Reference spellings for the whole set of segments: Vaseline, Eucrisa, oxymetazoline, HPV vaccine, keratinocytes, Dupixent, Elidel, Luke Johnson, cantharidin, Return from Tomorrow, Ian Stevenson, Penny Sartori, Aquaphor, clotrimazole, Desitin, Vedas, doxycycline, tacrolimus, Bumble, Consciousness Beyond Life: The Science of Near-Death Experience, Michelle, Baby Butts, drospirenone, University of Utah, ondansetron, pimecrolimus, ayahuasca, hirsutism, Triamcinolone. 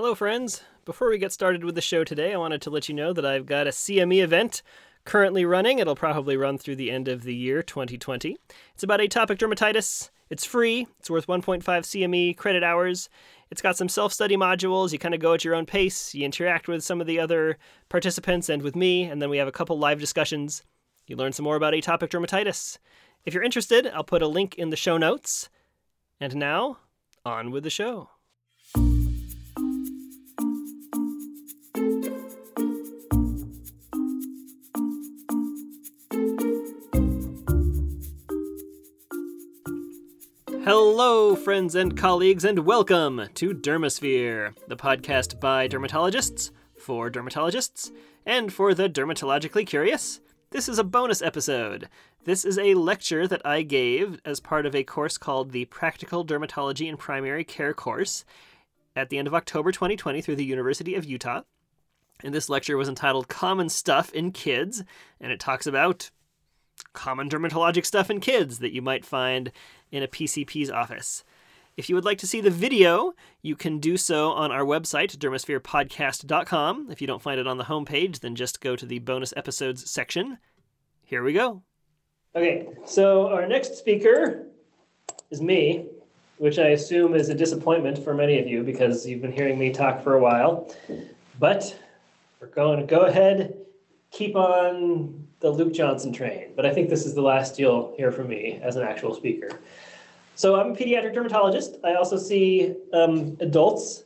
Hello, friends. Before we get started with the show today, I wanted to let you know that I've got a CME event currently running. It'll probably run through the end of the year 2020. It's about atopic dermatitis. It's free. It's worth 1.5 CME credit hours. It's got some self-study modules. You kind of go at your own pace. You interact with some of the other participants and with me, and then we have a couple live discussions. You learn some more about atopic dermatitis. If you're interested, I'll put a link in the show notes. And now, on with the show. Hello, friends and colleagues, and welcome to Dermosphere, the podcast by dermatologists, for dermatologists, and for the dermatologically curious. This is a bonus episode. This is a lecture that I gave as part of a course called the Practical Dermatology and Primary Care course at the end of October 2020 through the University of Utah. And this lecture was entitled Common Stuff in Kids, and it talks about common dermatologic stuff in kids that you might find in a PCP's office. If you would like to see the video, you can do so on our website, DermospherePodcast.com. If you don't find it on the homepage, then just go to the bonus episodes section. Here we go. Okay, so our next speaker is me, which I assume is a disappointment for many of you because you've been hearing me talk for a while. But we're going to go ahead, keep on the Luke Johnson train, but I think this is the last you'll hear from me as an actual speaker. So I'm a pediatric dermatologist. I also see adults.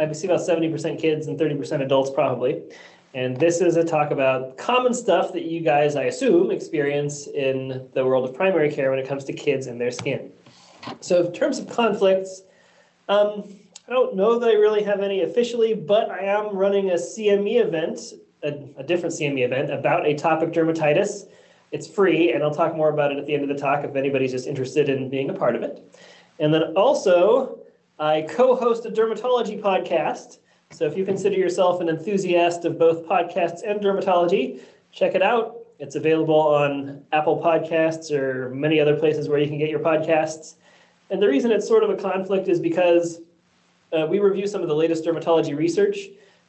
I see about 70% kids and 30% adults probably. And this is a talk about common stuff that you guys, I assume, experience in the world of primary care when it comes to kids and their skin. So in terms of conflicts, I don't know that I really have any officially, but I am running a CME event, a different CME event about atopic dermatitis. It's free, and I'll talk more about it at the end of the talk if anybody's just interested in being a part of it. And then also, I co-host a dermatology podcast. So if you consider yourself an enthusiast of both podcasts and dermatology, check it out. It's available on Apple Podcasts or many other places where you can get your podcasts. And the reason it's sort of a conflict is because we review some of the latest dermatology research.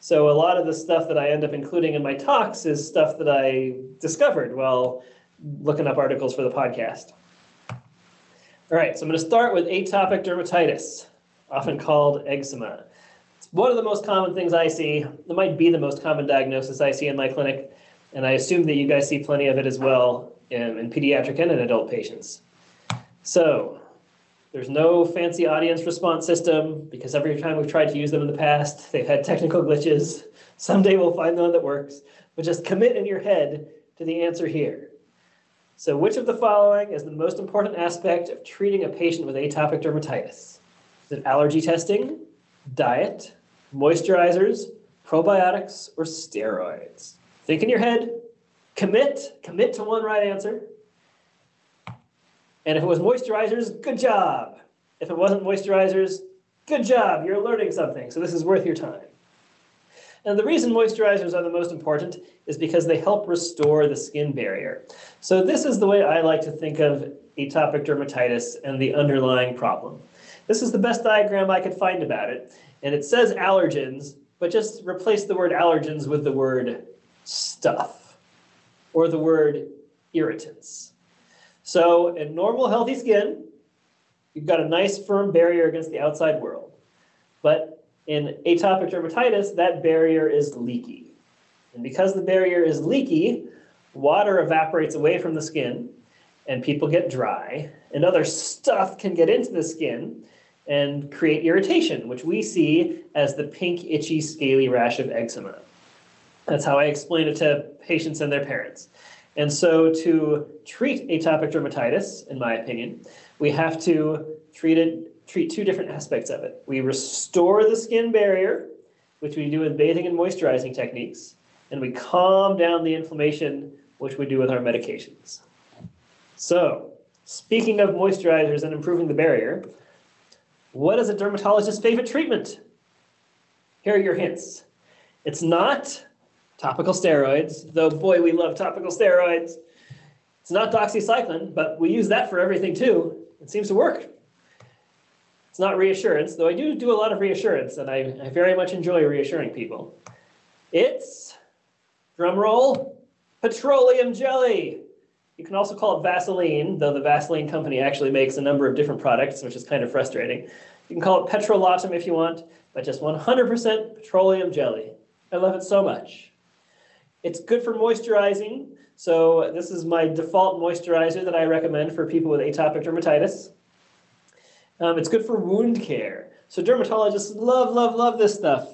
So a lot of the stuff that I end up including in my talks is stuff that I discovered while looking up articles for the podcast. All right, so I'm going to start with atopic dermatitis, often called eczema. It's one of the most common things I see. It might be the most common diagnosis I see in my clinic, and I assume that you guys see plenty of it as well in pediatric and in adult patients. So there's no fancy audience response system because every time we've tried to use them in the past, they've had technical glitches. Someday we'll find the one that works, but just commit in your head to the answer here. So which of the following is the most important aspect of treating a patient with atopic dermatitis? Is it allergy testing, diet, moisturizers, probiotics, or steroids? Think in your head, commit to one right answer. And if it was moisturizers, good job. If it wasn't moisturizers, good job. You're learning something, so this is worth your time. And the reason moisturizers are the most important is because they help restore the skin barrier. So this is the way I like to think of atopic dermatitis and the underlying problem. This is the best diagram I could find about it. And it says allergens, but just replace the word allergens with the word stuff or the word irritants. So in normal, healthy skin, you've got a nice firm barrier against the outside world. But in atopic dermatitis, that barrier is leaky. And because the barrier is leaky, water evaporates away from the skin and people get dry. And other stuff can get into the skin and create irritation, which we see as the pink, itchy, scaly rash of eczema. That's how I explain it to patients and their parents. And so to treat atopic dermatitis, in my opinion, we have to treat two different aspects of it. We restore the skin barrier, which we do with bathing and moisturizing techniques, and we calm down the inflammation, which we do with our medications. So speaking of moisturizers and improving the barrier, what is a dermatologist's favorite treatment? Here are your hints. It's not topical steroids, though, boy, we love topical steroids. It's not doxycycline, but we use that for everything, too. It seems to work. It's It's not reassurance, though I do a lot of reassurance, and I very much enjoy reassuring people. It's, drum roll, petroleum jelly. You can also call it Vaseline, though the Vaseline company actually makes a number of different products, which is kind of frustrating. You can call it petrolatum if you want, but just 100% petroleum jelly. I love it so much. It's good for moisturizing. So this is my default moisturizer that I recommend for people with atopic dermatitis. It's good for wound care. So dermatologists love, love, love this stuff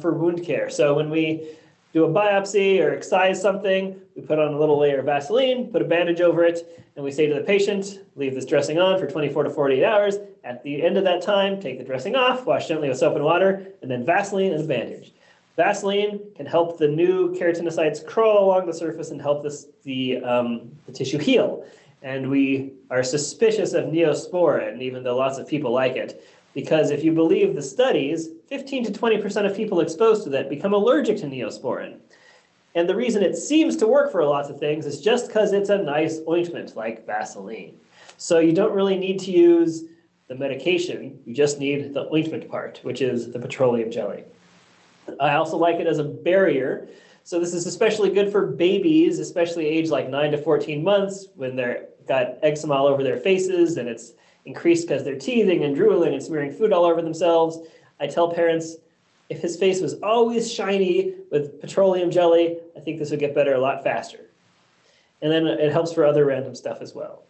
for wound care. So when we do a biopsy or excise something, we put on a little layer of Vaseline, put a bandage over it, and we say to the patient, leave this dressing on for 24 to 48 hours. At the end of that time, take the dressing off, wash gently with soap and water, and then Vaseline and a bandage. Vaseline can help the new keratinocytes crawl along the surface and help the tissue heal. And we are suspicious of Neosporin, even though lots of people like it, because if you believe the studies, 15 to 20% of people exposed to that become allergic to Neosporin. And the reason it seems to work for lots of things is just because it's a nice ointment like Vaseline. So you don't really need to use the medication, you just need the ointment part, which is the petroleum jelly. I also like it as a barrier. So this is especially good for babies, especially aged like 9 to 14 months when they've got eczema all over their faces and it's increased because they're teething and drooling and smearing food all over themselves. I tell parents, if his face was always shiny with petroleum jelly, I think this would get better a lot faster. And then it helps for other random stuff as well.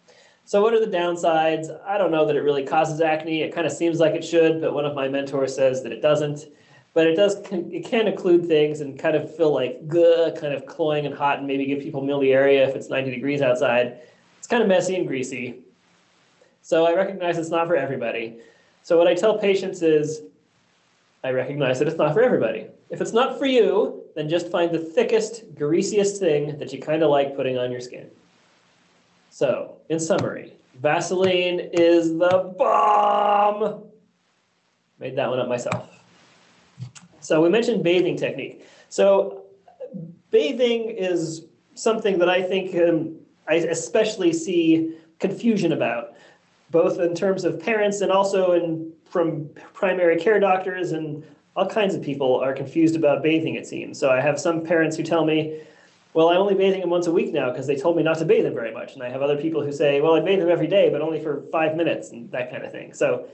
So what are the downsides? I don't know that it really causes acne. It kind of seems like it should, but one of my mentors says that it doesn't. But it does, it can occlude things and kind of feel like kind of cloying and hot and maybe give people miliaria if it's 90 degrees outside. It's kind of messy and greasy. So I recognize it's not for everybody. So what I tell patients is, I recognize that it's not for everybody. If it's not for you, then just find the thickest, greasiest thing that you kind of like putting on your skin. So in summary, Vaseline is the bomb. Made that one up myself. So we mentioned bathing technique. So bathing is something that I think I especially see confusion about, both in terms of parents and also from primary care doctors, and all kinds of people are confused about bathing, it seems. So I have some parents who tell me, well, I'm only bathing him once a week now because they told me not to bathe him very much. And I have other people who say, well, I bathe him every day, but only for 5 minutes and that kind of thing. So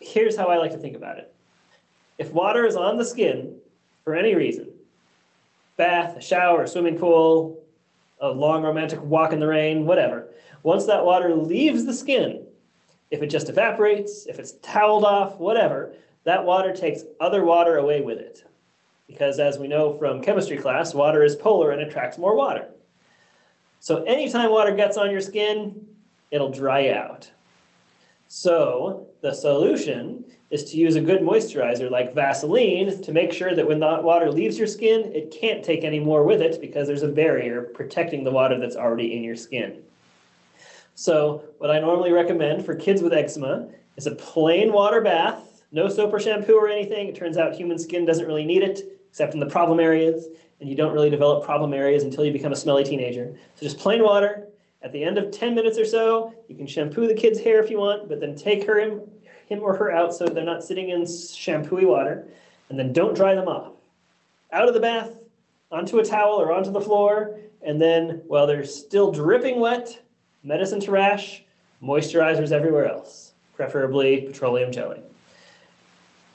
here's how I like to think about it. If water is on the skin for any reason, bath, shower, swimming pool, a long romantic walk in the rain, whatever, once that water leaves the skin, if it just evaporates, if it's toweled off, whatever, that water takes other water away with it. Because as we know from chemistry class, water is polar and attracts more water. So anytime water gets on your skin, it'll dry out. So the solution is to use a good moisturizer like Vaseline to make sure that when that water leaves your skin, it can't take any more with it because there's a barrier protecting the water that's already in your skin. So what I normally recommend for kids with eczema is a plain water bath, no soap or shampoo or anything. It turns out human skin doesn't really need it, except in the problem areas, and you don't really develop problem areas until you become a smelly teenager. So just plain water. At the end of 10 minutes or so, you can shampoo the kid's hair if you want, but then take him or her out so they're not sitting in shampooy water, and then don't dry them off. Out of the bath, onto a towel or onto the floor, and then while they're still dripping wet, medicine to rash, moisturizers everywhere else, preferably petroleum jelly.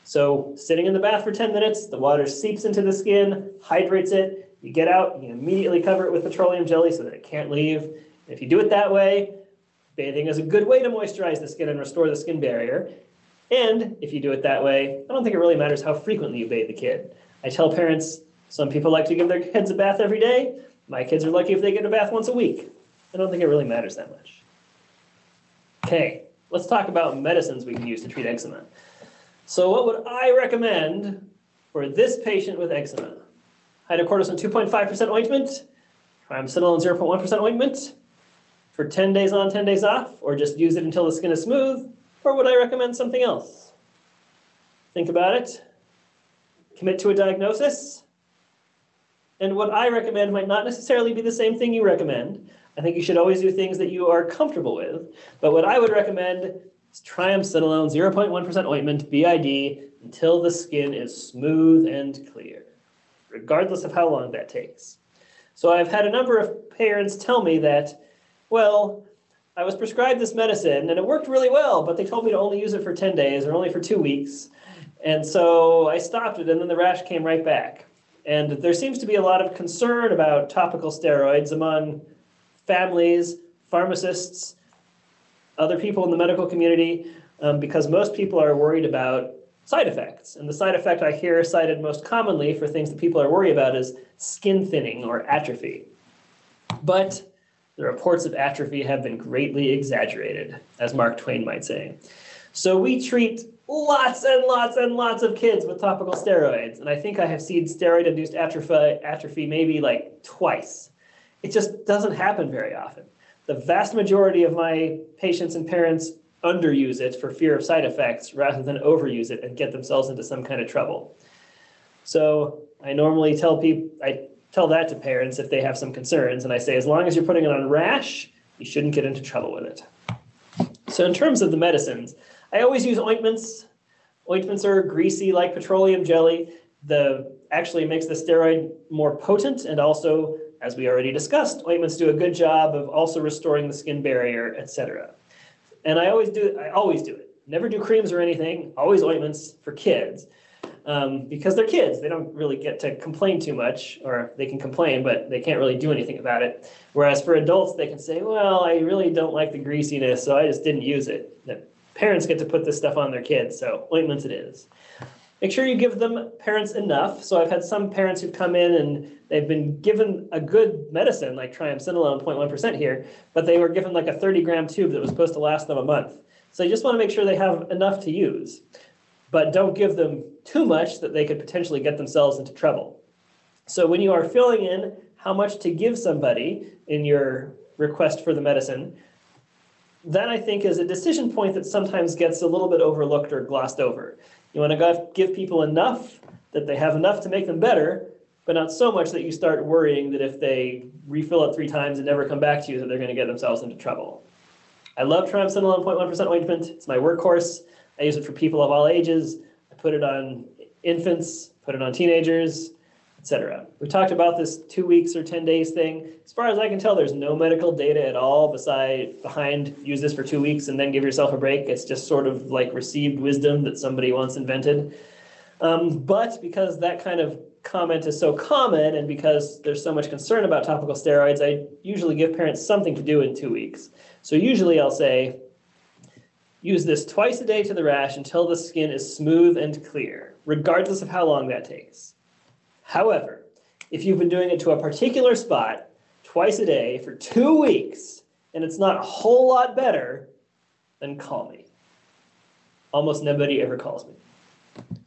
So sitting in the bath for 10 minutes, the water seeps into the skin, hydrates it, you get out, you immediately cover it with petroleum jelly so that it can't leave. If you do it that way, bathing is a good way to moisturize the skin and restore the skin barrier. And if you do it that way, I don't think it really matters how frequently you bathe the kid. I tell parents, some people like to give their kids a bath every day. My kids are lucky if they get a bath once a week. I don't think it really matters that much. Okay, let's talk about medicines we can use to treat eczema. So what would I recommend for this patient with eczema? Hydrocortisone 2.5% ointment, Triamcinolone 0.1% ointment, for 10 days on, 10 days off, or just use it until the skin is smooth, or would I recommend something else? Think about it, commit to a diagnosis, and what I recommend might not necessarily be the same thing you recommend. I think you should always do things that you are comfortable with, but what I would recommend It's triamcinolone 0.1% ointment BID until the skin is smooth and clear, regardless of how long that takes. So I've had a number of parents tell me that, well, I was prescribed this medicine and it worked really well, but they told me to only use it for 10 days or only for 2 weeks. And so I stopped it and then the rash came right back. And there seems to be a lot of concern about topical steroids among families, pharmacists, other people in the medical community, because most people are worried about side effects. And the side effect I hear cited most commonly for things that people are worried about is skin thinning or atrophy. But the reports of atrophy have been greatly exaggerated, as Mark Twain might say. So we treat lots and lots and lots of kids with topical steroids. And I think I have seen steroid-induced atrophy maybe like twice. It just doesn't happen very often. The vast majority of my patients and parents underuse it for fear of side effects rather than overuse it and get themselves into some kind of trouble. So I normally tell people, I tell that to parents if they have some concerns, and I say, as long as you're putting it on rash, you shouldn't get into trouble with it. So in terms of the medicines, I always use ointments. Ointments are greasy like petroleum jelly. Actually makes the steroid more potent, and also, as we already discussed, ointments do a good job of also restoring the skin barrier, etc. And I always do it. Never do creams or anything, always ointments for kids. Because they're kids, they don't really get to complain too much, or they can complain, but they can't really do anything about it. Whereas for adults, they can say, well, I really don't like the greasiness, so I just didn't use it. The parents get to put this stuff on their kids, so ointments it is. Make sure you give them parents enough. So I've had some parents who've come in and they've been given a good medicine, like triamcinolone 0.1% here, but they were given like a 30-gram tube that was supposed to last them a month. So you just want to make sure they have enough to use, but don't give them too much that they could potentially get themselves into trouble. So when you are filling in how much to give somebody in your request for the medicine, that I think is a decision point that sometimes gets a little bit overlooked or glossed over. You want to give people enough that they have enough to make them better, but not so much that you start worrying that if they refill it 3 times and never come back to you, that they're going to get themselves into trouble. I love triamcinolone 0.1% ointment. It's my workhorse. I use it for people of all ages. I put it on infants, put it on teenagers, etc. We talked about this 2 weeks or 10 days thing. As far as I can tell, there's no medical data at all behind use this for 2 weeks and then give yourself a break. It's just sort of like received wisdom that somebody once invented. But because that kind of comment is so common and because there's so much concern about topical steroids, I usually give parents something to do in 2 weeks. So usually I'll say, use this twice a day to the rash until the skin is smooth and clear, regardless of how long that takes. However, if you've been doing it to a particular spot twice a day for 2 weeks and it's not a whole lot better, then call me. Almost nobody ever calls me.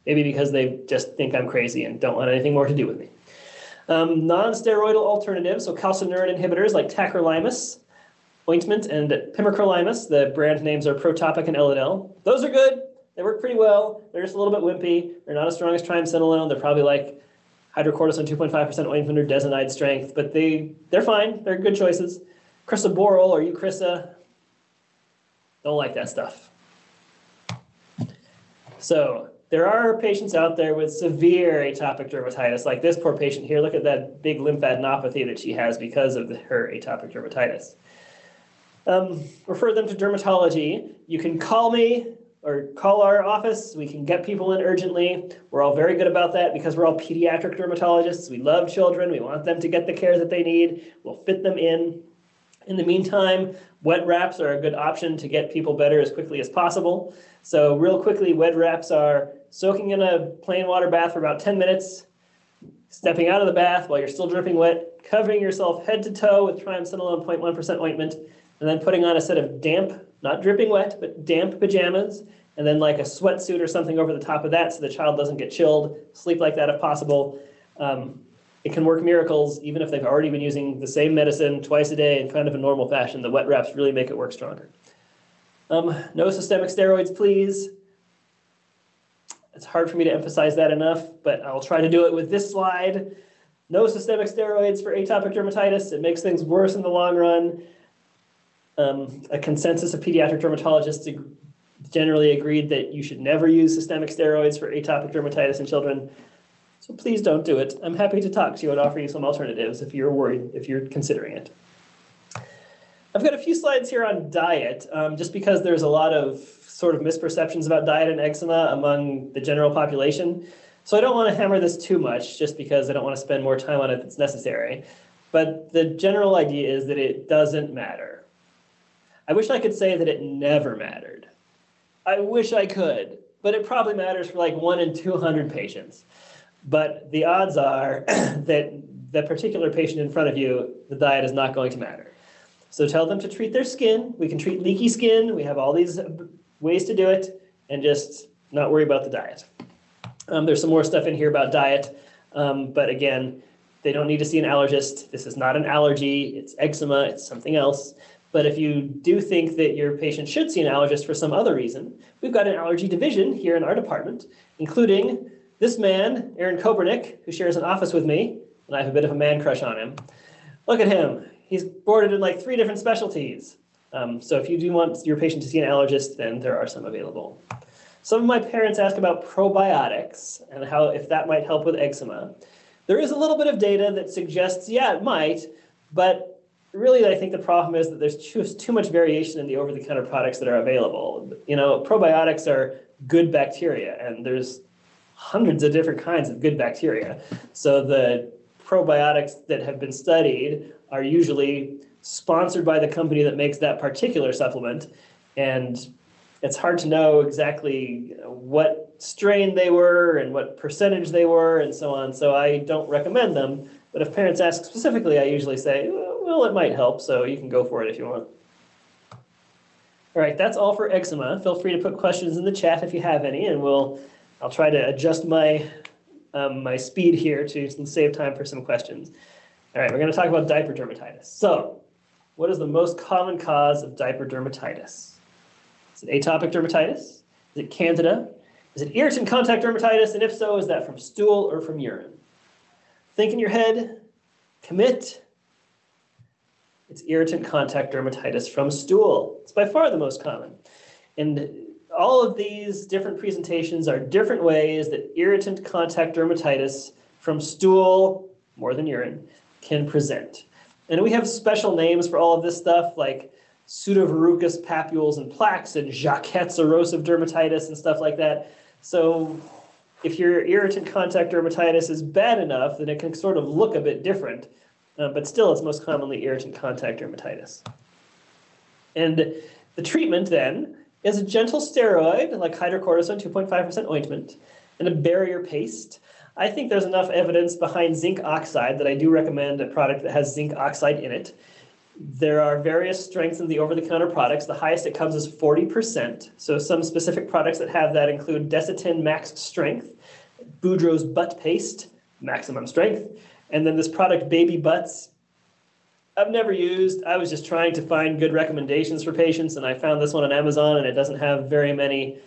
Maybe because they just think I'm crazy and don't want anything more to do with me. Non-steroidal alternatives, so calcineurin inhibitors like tacrolimus ointment and pimecrolimus, the brand names are Protopic and Elidel. Those are good. They work pretty well. They're just a little bit wimpy. They're not as strong as triamcinolone. They're probably like hydrocortisone 2.5% ointment or desonide strength, but they're fine. They're good choices. Crisaborol or Eucrisa, don't like that stuff. So there are patients out there with severe atopic dermatitis, like this poor patient here. Look at that big lymphadenopathy that she has because of her atopic dermatitis. Refer them to dermatology. You can call me or call our office. We can get people in urgently. We're all very good about that because we're all pediatric dermatologists. We love children. We want them to get the care that they need. We'll fit them in. In the meantime, wet wraps are a good option to get people better as quickly as possible. So real quickly, wet wraps are soaking in a plain water bath for about 10 minutes, stepping out of the bath while you're still dripping wet, covering yourself head to toe with triamcinolone 0.1% ointment, and then putting on a set of damp, not dripping wet, but damp pajamas, and then like a sweatsuit or something over the top of that so the child doesn't get chilled. Sleep like that if possible. It can work miracles, even if they've already been using the same medicine twice a day in kind of a normal fashion. The wet wraps really make it work stronger. No systemic steroids, please. It's hard for me to emphasize that enough, but I'll try to do it with this slide. No systemic steroids for atopic dermatitis. It makes things worse in the long run. A consensus of pediatric dermatologists It's generally agreed that you should never use systemic steroids for atopic dermatitis in children. So please don't do it. I'm happy to talk to you and offer you some alternatives if you're worried, if you're considering it. I've got a few slides here on diet, just because there's a lot of sort of misperceptions about diet and eczema among the general population. So I don't want to hammer this too much just because I don't want to spend more time on it that's necessary. But the general idea is that it doesn't matter. I wish I could say that it never mattered. I wish I could, but it probably matters for like 1 in 200 patients. But the odds are that the particular patient in front of you, the diet is not going to matter. So tell them to treat their skin. We can treat leaky skin. We have all these ways to do it, and just not worry about the diet. There's some more stuff in here about diet, but again, they don't need to see an allergist. This is not an allergy. It's eczema. It's something else. But if you do think that your patient should see an allergist for some other reason, we've got an allergy division here in our department, including this man, Aaron Kobernick, who shares an office with me, and I have a bit of a man crush on him. Look at him. He's boarded in like 3 different specialties. So if you do want your patient to see an allergist, then there are some available. Some of my parents ask about probiotics and how if that might help with eczema. There is a little bit of data that suggests, yeah, it might, but really I think the problem is that there's too much variation in the over-the-counter products that are available. You know, probiotics are good bacteria, and there's hundreds of different kinds of good bacteria. So the probiotics that have been studied are usually sponsored by the company that makes that particular supplement, and it's hard to know exactly what strain they were and what percentage they were and so on, so I don't recommend them. But if parents ask specifically, I usually say, well, it might help, so you can go for it if you want. All right, that's all for eczema. Feel free to put questions in the chat if you have any, and I'll try to adjust my, my speed here to save time for some questions. All right, we're going to talk about diaper dermatitis. So what is the most common cause of diaper dermatitis? Is it atopic dermatitis? Is it candida? Is it irritant contact dermatitis? And if so, is that from stool or from urine? Think in your head, commit. It's irritant contact dermatitis from stool. It's by far the most common. And all of these different presentations are different ways that irritant contact dermatitis from stool, more than urine, can present. And we have special names for all of this stuff, like pseudoverrucous papules and plaques and Jacquet's erosive dermatitis and stuff like that. So if your irritant contact dermatitis is bad enough, then it can sort of look a bit different, but still it's most commonly irritant contact dermatitis. And the treatment then is a gentle steroid like hydrocortisone 2.5% ointment and a barrier paste. I think there's enough evidence behind zinc oxide that I do recommend a product that has zinc oxide in it. There are various strengths in the over-the-counter products. The highest it comes is 40%. So some specific products that have that include Desitin max strength, Boudreaux's Butt Paste, maximum strength, and then this product Baby Butts. I've never used. I was just trying to find good recommendations for patients, and I found this one on Amazon, and it doesn't have very many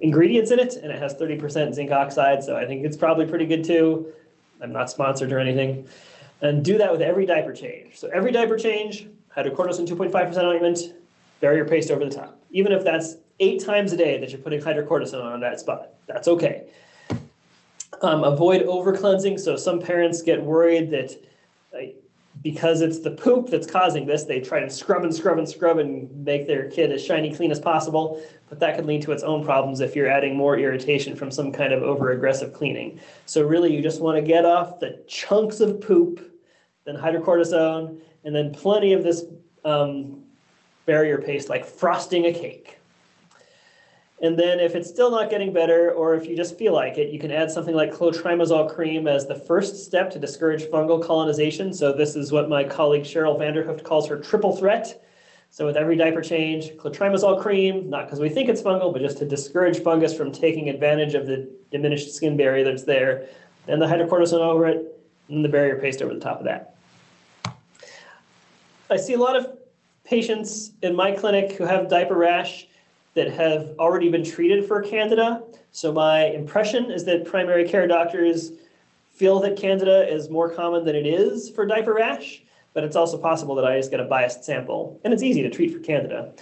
ingredients in it, and it has 30% zinc oxide, so I think it's probably pretty good too. I'm not sponsored or anything. And do that with every diaper change. So every diaper change, hydrocortisone 2.5% ointment, barrier paste over the top. Even if that's 8 times a day that you're putting hydrocortisone on that spot, that's okay. Avoid over-cleansing. So some parents get worried that because it's the poop that's causing this, they try to scrub and scrub and scrub and make their kid as shiny clean as possible. But that can lead to its own problems if you're adding more irritation from some kind of over-aggressive cleaning. So really, you just want to get off the chunks of poop, then hydrocortisone, and then plenty of this barrier paste, like frosting a cake. And then if it's still not getting better, or if you just feel like it, you can add something like clotrimazole cream as the first step to discourage fungal colonization. So this is what my colleague Cheryl Vanderhoeft calls her triple threat. So with every diaper change, clotrimazole cream, not because we think it's fungal, but just to discourage fungus from taking advantage of the diminished skin barrier that's there, then the hydrocortisone over it, and the barrier paste over the top of that. I see a lot of patients in my clinic who have diaper rash that have already been treated for candida. So my impression is that primary care doctors feel that candida is more common than it is for diaper rash, but it's also possible that I just get a biased sample, and it's easy to treat for candida.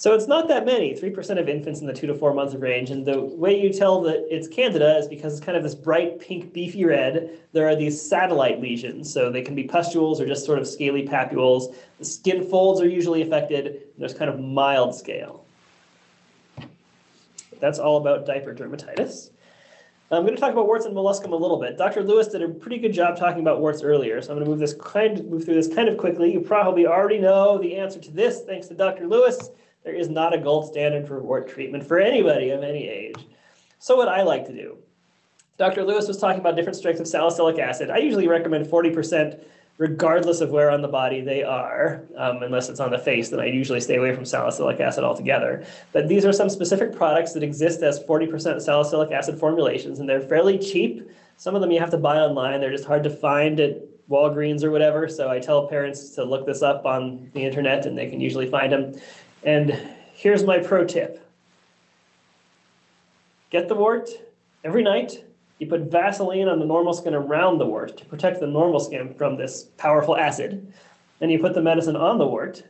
So it's not that many, 3% of infants in the 2 to 4 month range. And the way you tell that it's Candida is because it's kind of this bright pink, beefy red. There are these satellite lesions. So they can be pustules or just sort of scaly papules. The skin folds are usually affected. There's kind of mild scale. That's all about diaper dermatitis. I'm going to talk about warts and molluscum a little bit. Dr. Lewis did a pretty good job talking about warts earlier, so I'm going to move through this kind of quickly. You probably already know the answer to this, thanks to Dr. Lewis. There is not a gold standard for wart treatment for anybody of any age. So what I like to do, Dr. Lewis was talking about different strengths of salicylic acid. I usually recommend 40% regardless of where on the body they are, unless it's on the face, then I usually stay away from salicylic acid altogether. But these are some specific products that exist as 40% salicylic acid formulations, and they're fairly cheap. Some of them you have to buy online. They're just hard to find at Walgreens or whatever, so I tell parents to look this up on the internet, and they can usually find them. And here's my pro tip. Get the wart every night. You put Vaseline on the normal skin around the wart to protect the normal skin from this powerful acid. Then you put the medicine on the wart,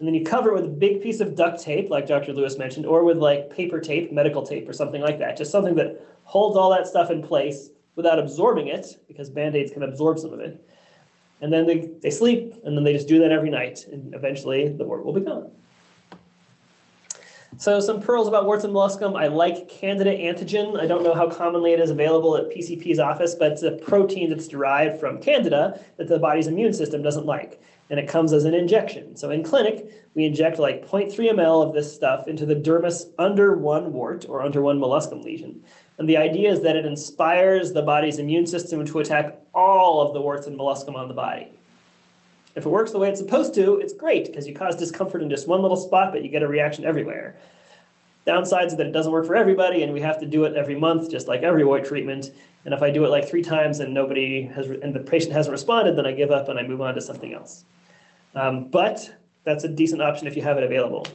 and then you cover it with a big piece of duct tape, like Dr. Lewis mentioned, or with like paper tape, medical tape, or something like that. Just something that holds all that stuff in place without absorbing it, because Band-Aids can absorb some of it. And then they sleep, and then they just do that every night, and eventually the wart will be gone. So some pearls about warts and molluscum. I like Candida antigen. I don't know how commonly it is available at PCP's office, but it's a protein that's derived from Candida that the body's immune system doesn't like, and it comes as an injection. So in clinic, we inject like 0.3 ml of this stuff into the dermis under one wart or under one molluscum lesion. And the idea is that it inspires the body's immune system to attack all of the warts and molluscum on the body. If it works the way it's supposed to, it's great because you cause discomfort in just one little spot, but you get a reaction everywhere. Downsides are that it doesn't work for everybody, and we have to do it every month, just like every wart treatment. And if I do it like 3 times and the patient hasn't responded, then I give up and I move on to something else. But that's a decent option if you have it available.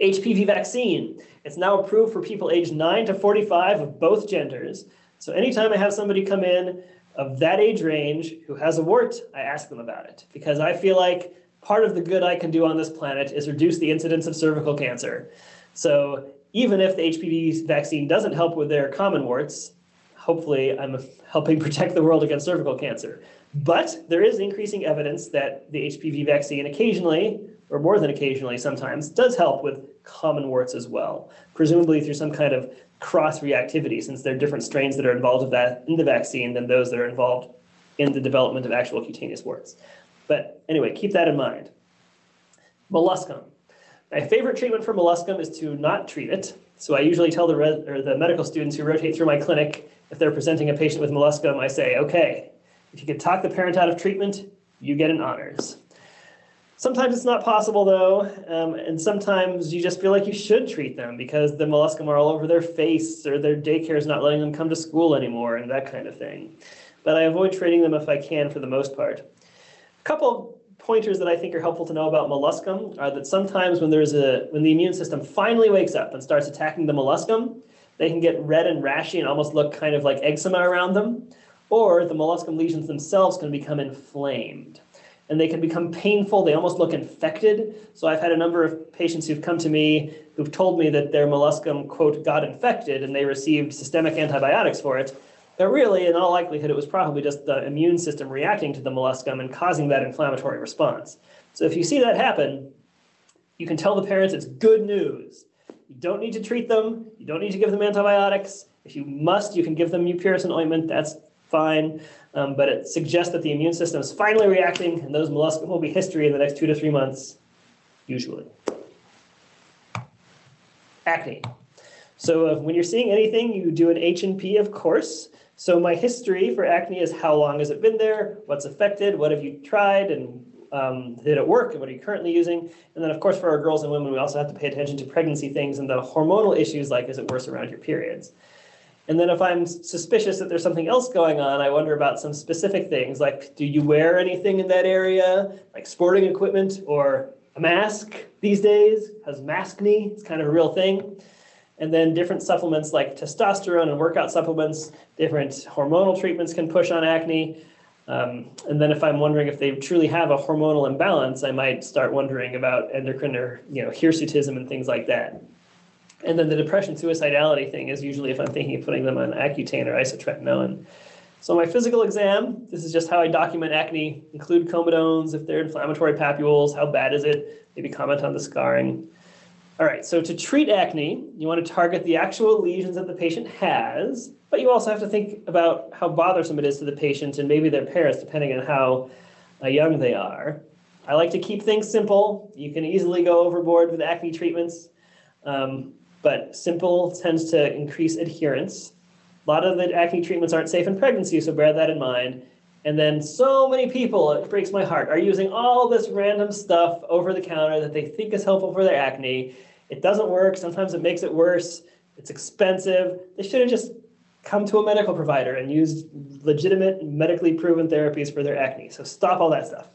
HPV vaccine. It's now approved for people aged 9 to 45 of both genders. So anytime I have somebody come in of that age range who has a wart, I ask them about it because I feel like part of the good I can do on this planet is reduce the incidence of cervical cancer. So even if the HPV vaccine doesn't help with their common warts, hopefully I'm helping protect the world against cervical cancer. But there is increasing evidence that the HPV vaccine occasionally, or more than occasionally sometimes, does help with common warts as well, presumably through some kind of cross-reactivity, since there are different strains that are involved in the vaccine than those that are involved in the development of actual cutaneous warts. But anyway, keep that in mind. Molluscum. My favorite treatment for molluscum is to not treat it. So I usually tell the medical students who rotate through my clinic, if they're presenting a patient with molluscum, I say, okay, if you could talk the parent out of treatment, you get an honors. Sometimes it's not possible though, and sometimes you just feel like you should treat them because the molluscum are all over their face or their daycare is not letting them come to school anymore and that kind of thing. But I avoid treating them if I can for the most part. A couple pointers that I think are helpful to know about molluscum are that sometimes when the immune system finally wakes up and starts attacking the molluscum, they can get red and rashy and almost look kind of like eczema around them, or the molluscum lesions themselves can become inflamed. And they can become painful. They almost look infected. So I've had a number of patients who've come to me who've told me that their molluscum, quote, got infected and they received systemic antibiotics for it. But really, in all likelihood, it was probably just the immune system reacting to the molluscum and causing that inflammatory response. So if you see that happen, you can tell the parents it's good news. You don't need to treat them. You don't need to give them antibiotics. If you must, you can give them mupirocin ointment. That's fine, but it suggests that the immune system is finally reacting, and those molluscum will be history in the next 2 to 3 months, usually. Acne. So when you're seeing anything, you do an H&P, of course. So my history for acne is how long has it been there, what's affected, what have you tried, and did it work, and what are you currently using? And then, of course, for our girls and women, we also have to pay attention to pregnancy things and the hormonal issues, like is it worse around your periods? And then if I'm suspicious that there's something else going on, I wonder about some specific things like, do you wear anything in that area, like sporting equipment or a mask these days? Has maskne, it's kind of a real thing. And then different supplements like testosterone and workout supplements, different hormonal treatments can push on acne. And then if I'm wondering if they truly have a hormonal imbalance, I might start wondering about endocrine or, hirsutism and things like that. And then the depression suicidality thing is usually if I'm thinking of putting them on Accutane or isotretinoin. So my physical exam, this is just how I document acne, include comedones, if they're inflammatory papules, how bad is it, maybe comment on the scarring. All right, so to treat acne, you want to target the actual lesions that the patient has, but you also have to think about how bothersome it is to the patient and maybe their parents, depending on how young they are. I like to keep things simple. You can easily go overboard with acne treatments, but simple tends to increase adherence. A lot of the acne treatments aren't safe in pregnancy, so bear that in mind. And then so many people, it breaks my heart, are using all this random stuff over the counter that they think is helpful for their acne. It doesn't work. Sometimes it makes it worse. It's expensive. They should have just come to a medical provider and used legitimate, medically proven therapies for their acne. So stop all that stuff.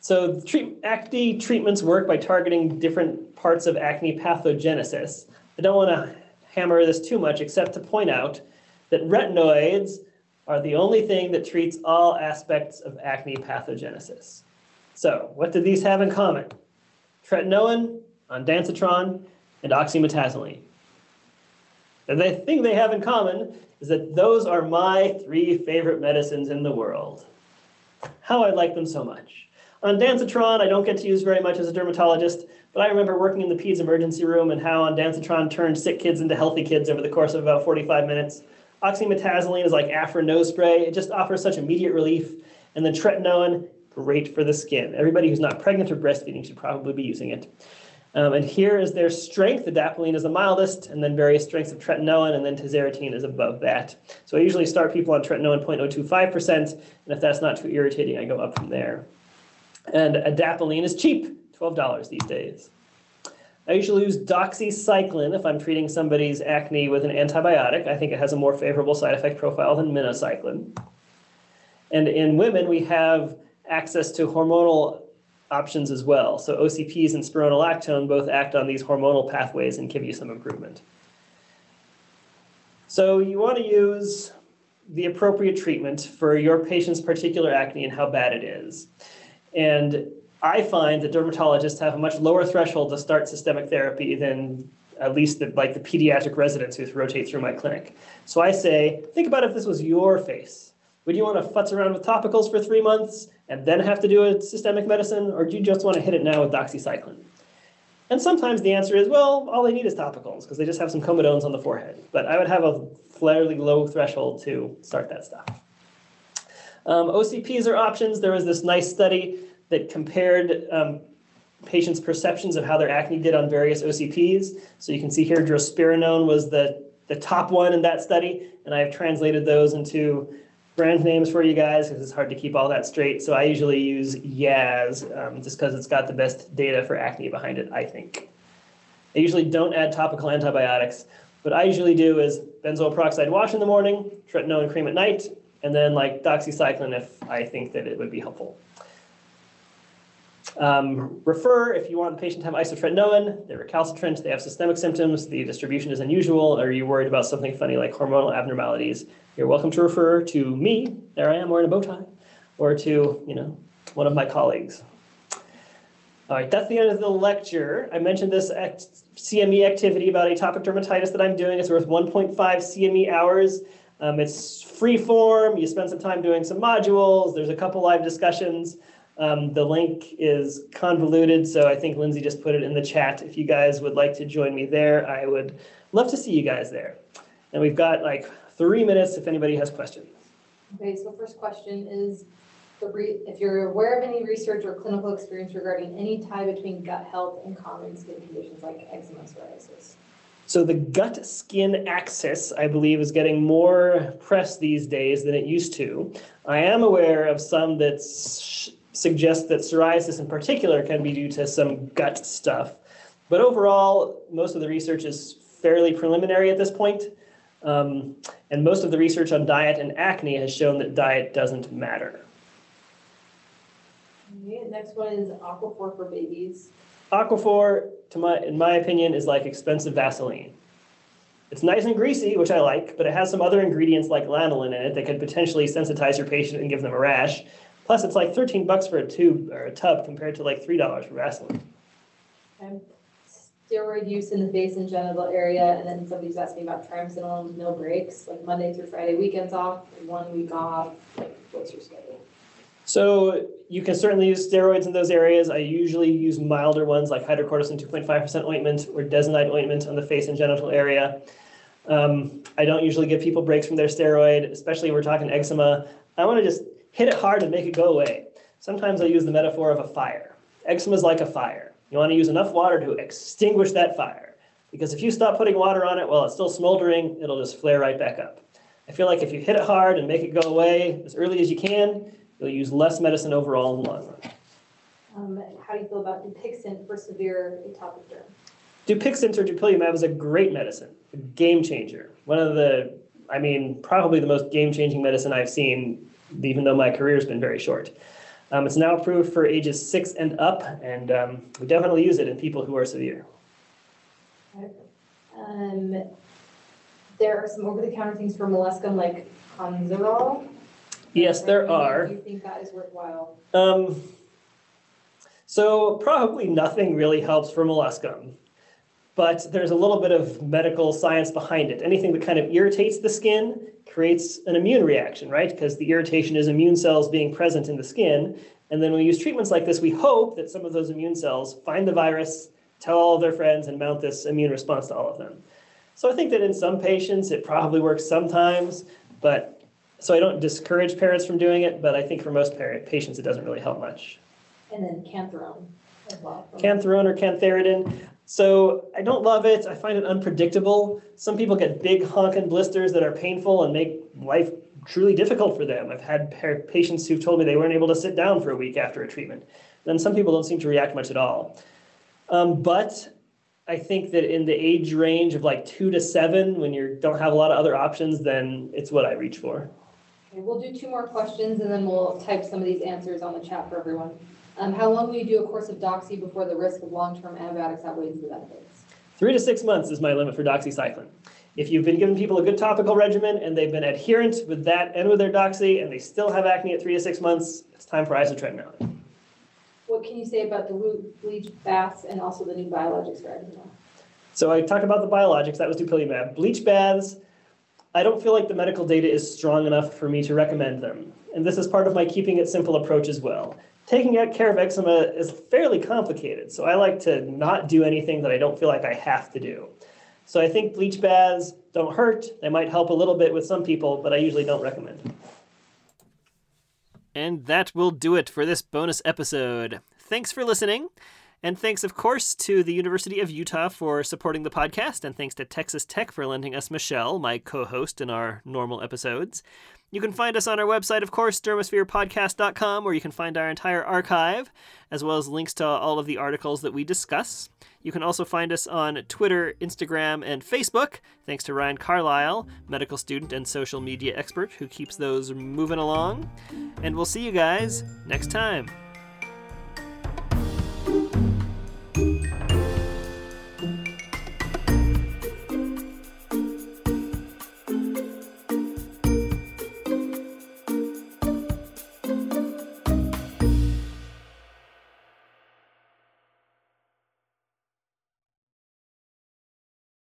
So acne treatments work by targeting different parts of acne pathogenesis. I don't want to hammer this too much, except to point out that retinoids are the only thing that treats all aspects of acne pathogenesis. So what do these have in common? Tretinoin, ondansetron, and oxymetazoline. And the thing they have in common is that those are my three favorite medicines in the world. How I like them so much. Ondansetron, I don't get to use very much as a dermatologist, but I remember working in the peds emergency room and how ondansetron turned sick kids into healthy kids over the course of about 45 minutes. Oxymetazoline is like Afrin nose spray. It just offers such immediate relief. And then tretinoin, great for the skin. Everybody who's not pregnant or breastfeeding should probably be using it. And here is their strength. Adapalene is the mildest, and then various strengths of tretinoin, and then tazarotene is above that. So I usually start people on tretinoin 0.025%, and if that's not too irritating, I go up from there. And adapalene is cheap, $12 these days. I usually use doxycycline if I'm treating somebody's acne with an antibiotic. I think it has a more favorable side effect profile than minocycline. And in women, we have access to hormonal options as well. So OCPs and spironolactone both act on these hormonal pathways and give you some improvement. So you want to use the appropriate treatment for your patient's particular acne and how bad it is. And I find that dermatologists have a much lower threshold to start systemic therapy than at least the pediatric residents who rotate through my clinic. So I say, think about if this was your face. Would you want to futz around with topicals for 3 months and then have to do a systemic medicine, or do you just want to hit it now with doxycycline? And sometimes the answer is, well, all they need is topicals because they just have some comedones on the forehead. But I would have a fairly low threshold to start that stuff. OCPs are options. There was this nice study that compared patients' perceptions of how their acne did on various OCPs. So you can see here, drospirenone was the top one in that study, and I've translated those into brand names for you guys because it's hard to keep all that straight. So I usually use Yaz just because it's got the best data for acne behind it, I think. I usually don't add topical antibiotics. What I usually do is benzoyl peroxide wash in the morning, tretinoin cream at night, and then doxycycline if I think that it would be helpful. Refer if you want the patient to have isotretinoin. They're recalcitrant, they have systemic symptoms, the distribution is unusual, or you're worried about something funny like hormonal abnormalities. You're welcome to refer to me, there I am wearing a bow tie, or to one of my colleagues. All right, that's the end of the lecture. I mentioned this CME activity about atopic dermatitis that I'm doing. It's worth 1.5 CME hours. It's free form. You spend some time doing some modules. There's a couple live discussions. The link is convoluted, so I think Lindsay just put it in the chat. If you guys would like to join me there, I would love to see you guys there. And we've got 3 minutes if anybody has questions. Okay, so first question is, if you're aware of any research or clinical experience regarding any tie between gut health and common skin conditions like eczema and psoriasis. So the gut-skin axis, I believe, is getting more press these days than it used to. I am aware of some that suggest that psoriasis in particular can be due to some gut stuff. But overall, most of the research is fairly preliminary at this point. And most of the research on diet and acne has shown that diet doesn't matter. Okay, next one is Aquaphor for babies. Aquaphor, in my opinion, is like expensive Vaseline. It's nice and greasy, which I like, but it has some other ingredients like lanolin in it that could potentially sensitize your patient and give them a rash. Plus, it's like $13 for a tube or a tub compared to like $3 for Vaseline. Okay. Steroid use in the face and genital area, and then somebody's asking about triamcinolone, no breaks, like Monday through Friday, weekends off, 1 week off. Like, what's your schedule? So you can certainly use steroids in those areas. I usually use milder ones like hydrocortisone 2.5% ointment or Desitin ointment on the face and genital area. I don't usually give people breaks from their steroid, especially if we're talking eczema. I want to just hit it hard and make it go away. Sometimes I use the metaphor of a fire. Eczema is like a fire. You want to use enough water to extinguish that fire, because if you stop putting water on it while it's still smoldering, it'll just flare right back up. I feel like if you hit it hard and make it go away as early as you can, you'll use less medicine overall in the long run. How do you feel about Dupixent for severe atopic derm? Dupixent or dupilumab is a great medicine, a game changer. One of the, I mean, probably the most game-changing medicine I've seen, even though my career's been very short. It's now approved for ages 6 and up, and we definitely use it in people who are severe. Okay. There are some over-the-counter things for molluscum, like Conzerol. Yes, there are. Do you think that is worthwhile? So probably nothing really helps for molluscum, but there's a little bit of medical science behind it. Anything that kind of irritates the skin creates an immune reaction, right? Because the irritation is immune cells being present in the skin. And then when we use treatments like this, we hope that some of those immune cells find the virus, tell all their friends, and mount this immune response to all of them. So I think that in some patients, it probably works sometimes, but so I don't discourage parents from doing it, but I think for most patients, it doesn't really help much. And then cantharidin as well. Cantharidin or cantharidin. So I don't love it. I find it unpredictable. Some people get big honking blisters that are painful and make life truly difficult for them. I've had patients who've told me they weren't able to sit down for a week after a treatment. Then some people don't seem to react much at all. But I think that in the age range of like 2 to 7, when you don't have a lot of other options, then it's what I reach for. We'll do 2 more questions, and then we'll type some of these answers on the chat for everyone. How long will you do a course of doxy before the risk of long-term antibiotics outweighs the benefits? 3 to 6 months is my limit for doxycycline. If you've been giving people a good topical regimen and they've been adherent with that and with their doxy, and they still have acne at 3 to 6 months, it's time for isotretinoin. What can you say about dilute bleach baths and also the new biologics for eczema? So I talked about the biologics. That was dupilumab. Bleach baths, I don't feel like the medical data is strong enough for me to recommend them. And this is part of my keeping it simple approach as well. Taking care of eczema is fairly complicated, so I like to not do anything that I don't feel like I have to do. So I think bleach baths don't hurt. They might help a little bit with some people, but I usually don't recommend them. And that will do it for this bonus episode. Thanks for listening. And thanks, of course, to the University of Utah for supporting the podcast, and thanks to Texas Tech for lending us Michelle, my co-host in our normal episodes. You can find us on our website, of course, DermospherePodcast.com, where you can find our entire archive, as well as links to all of the articles that we discuss. You can also find us on Twitter, Instagram, and Facebook, thanks to Ryan Carlisle, medical student and social media expert, who keeps those moving along. And we'll see you guys next time.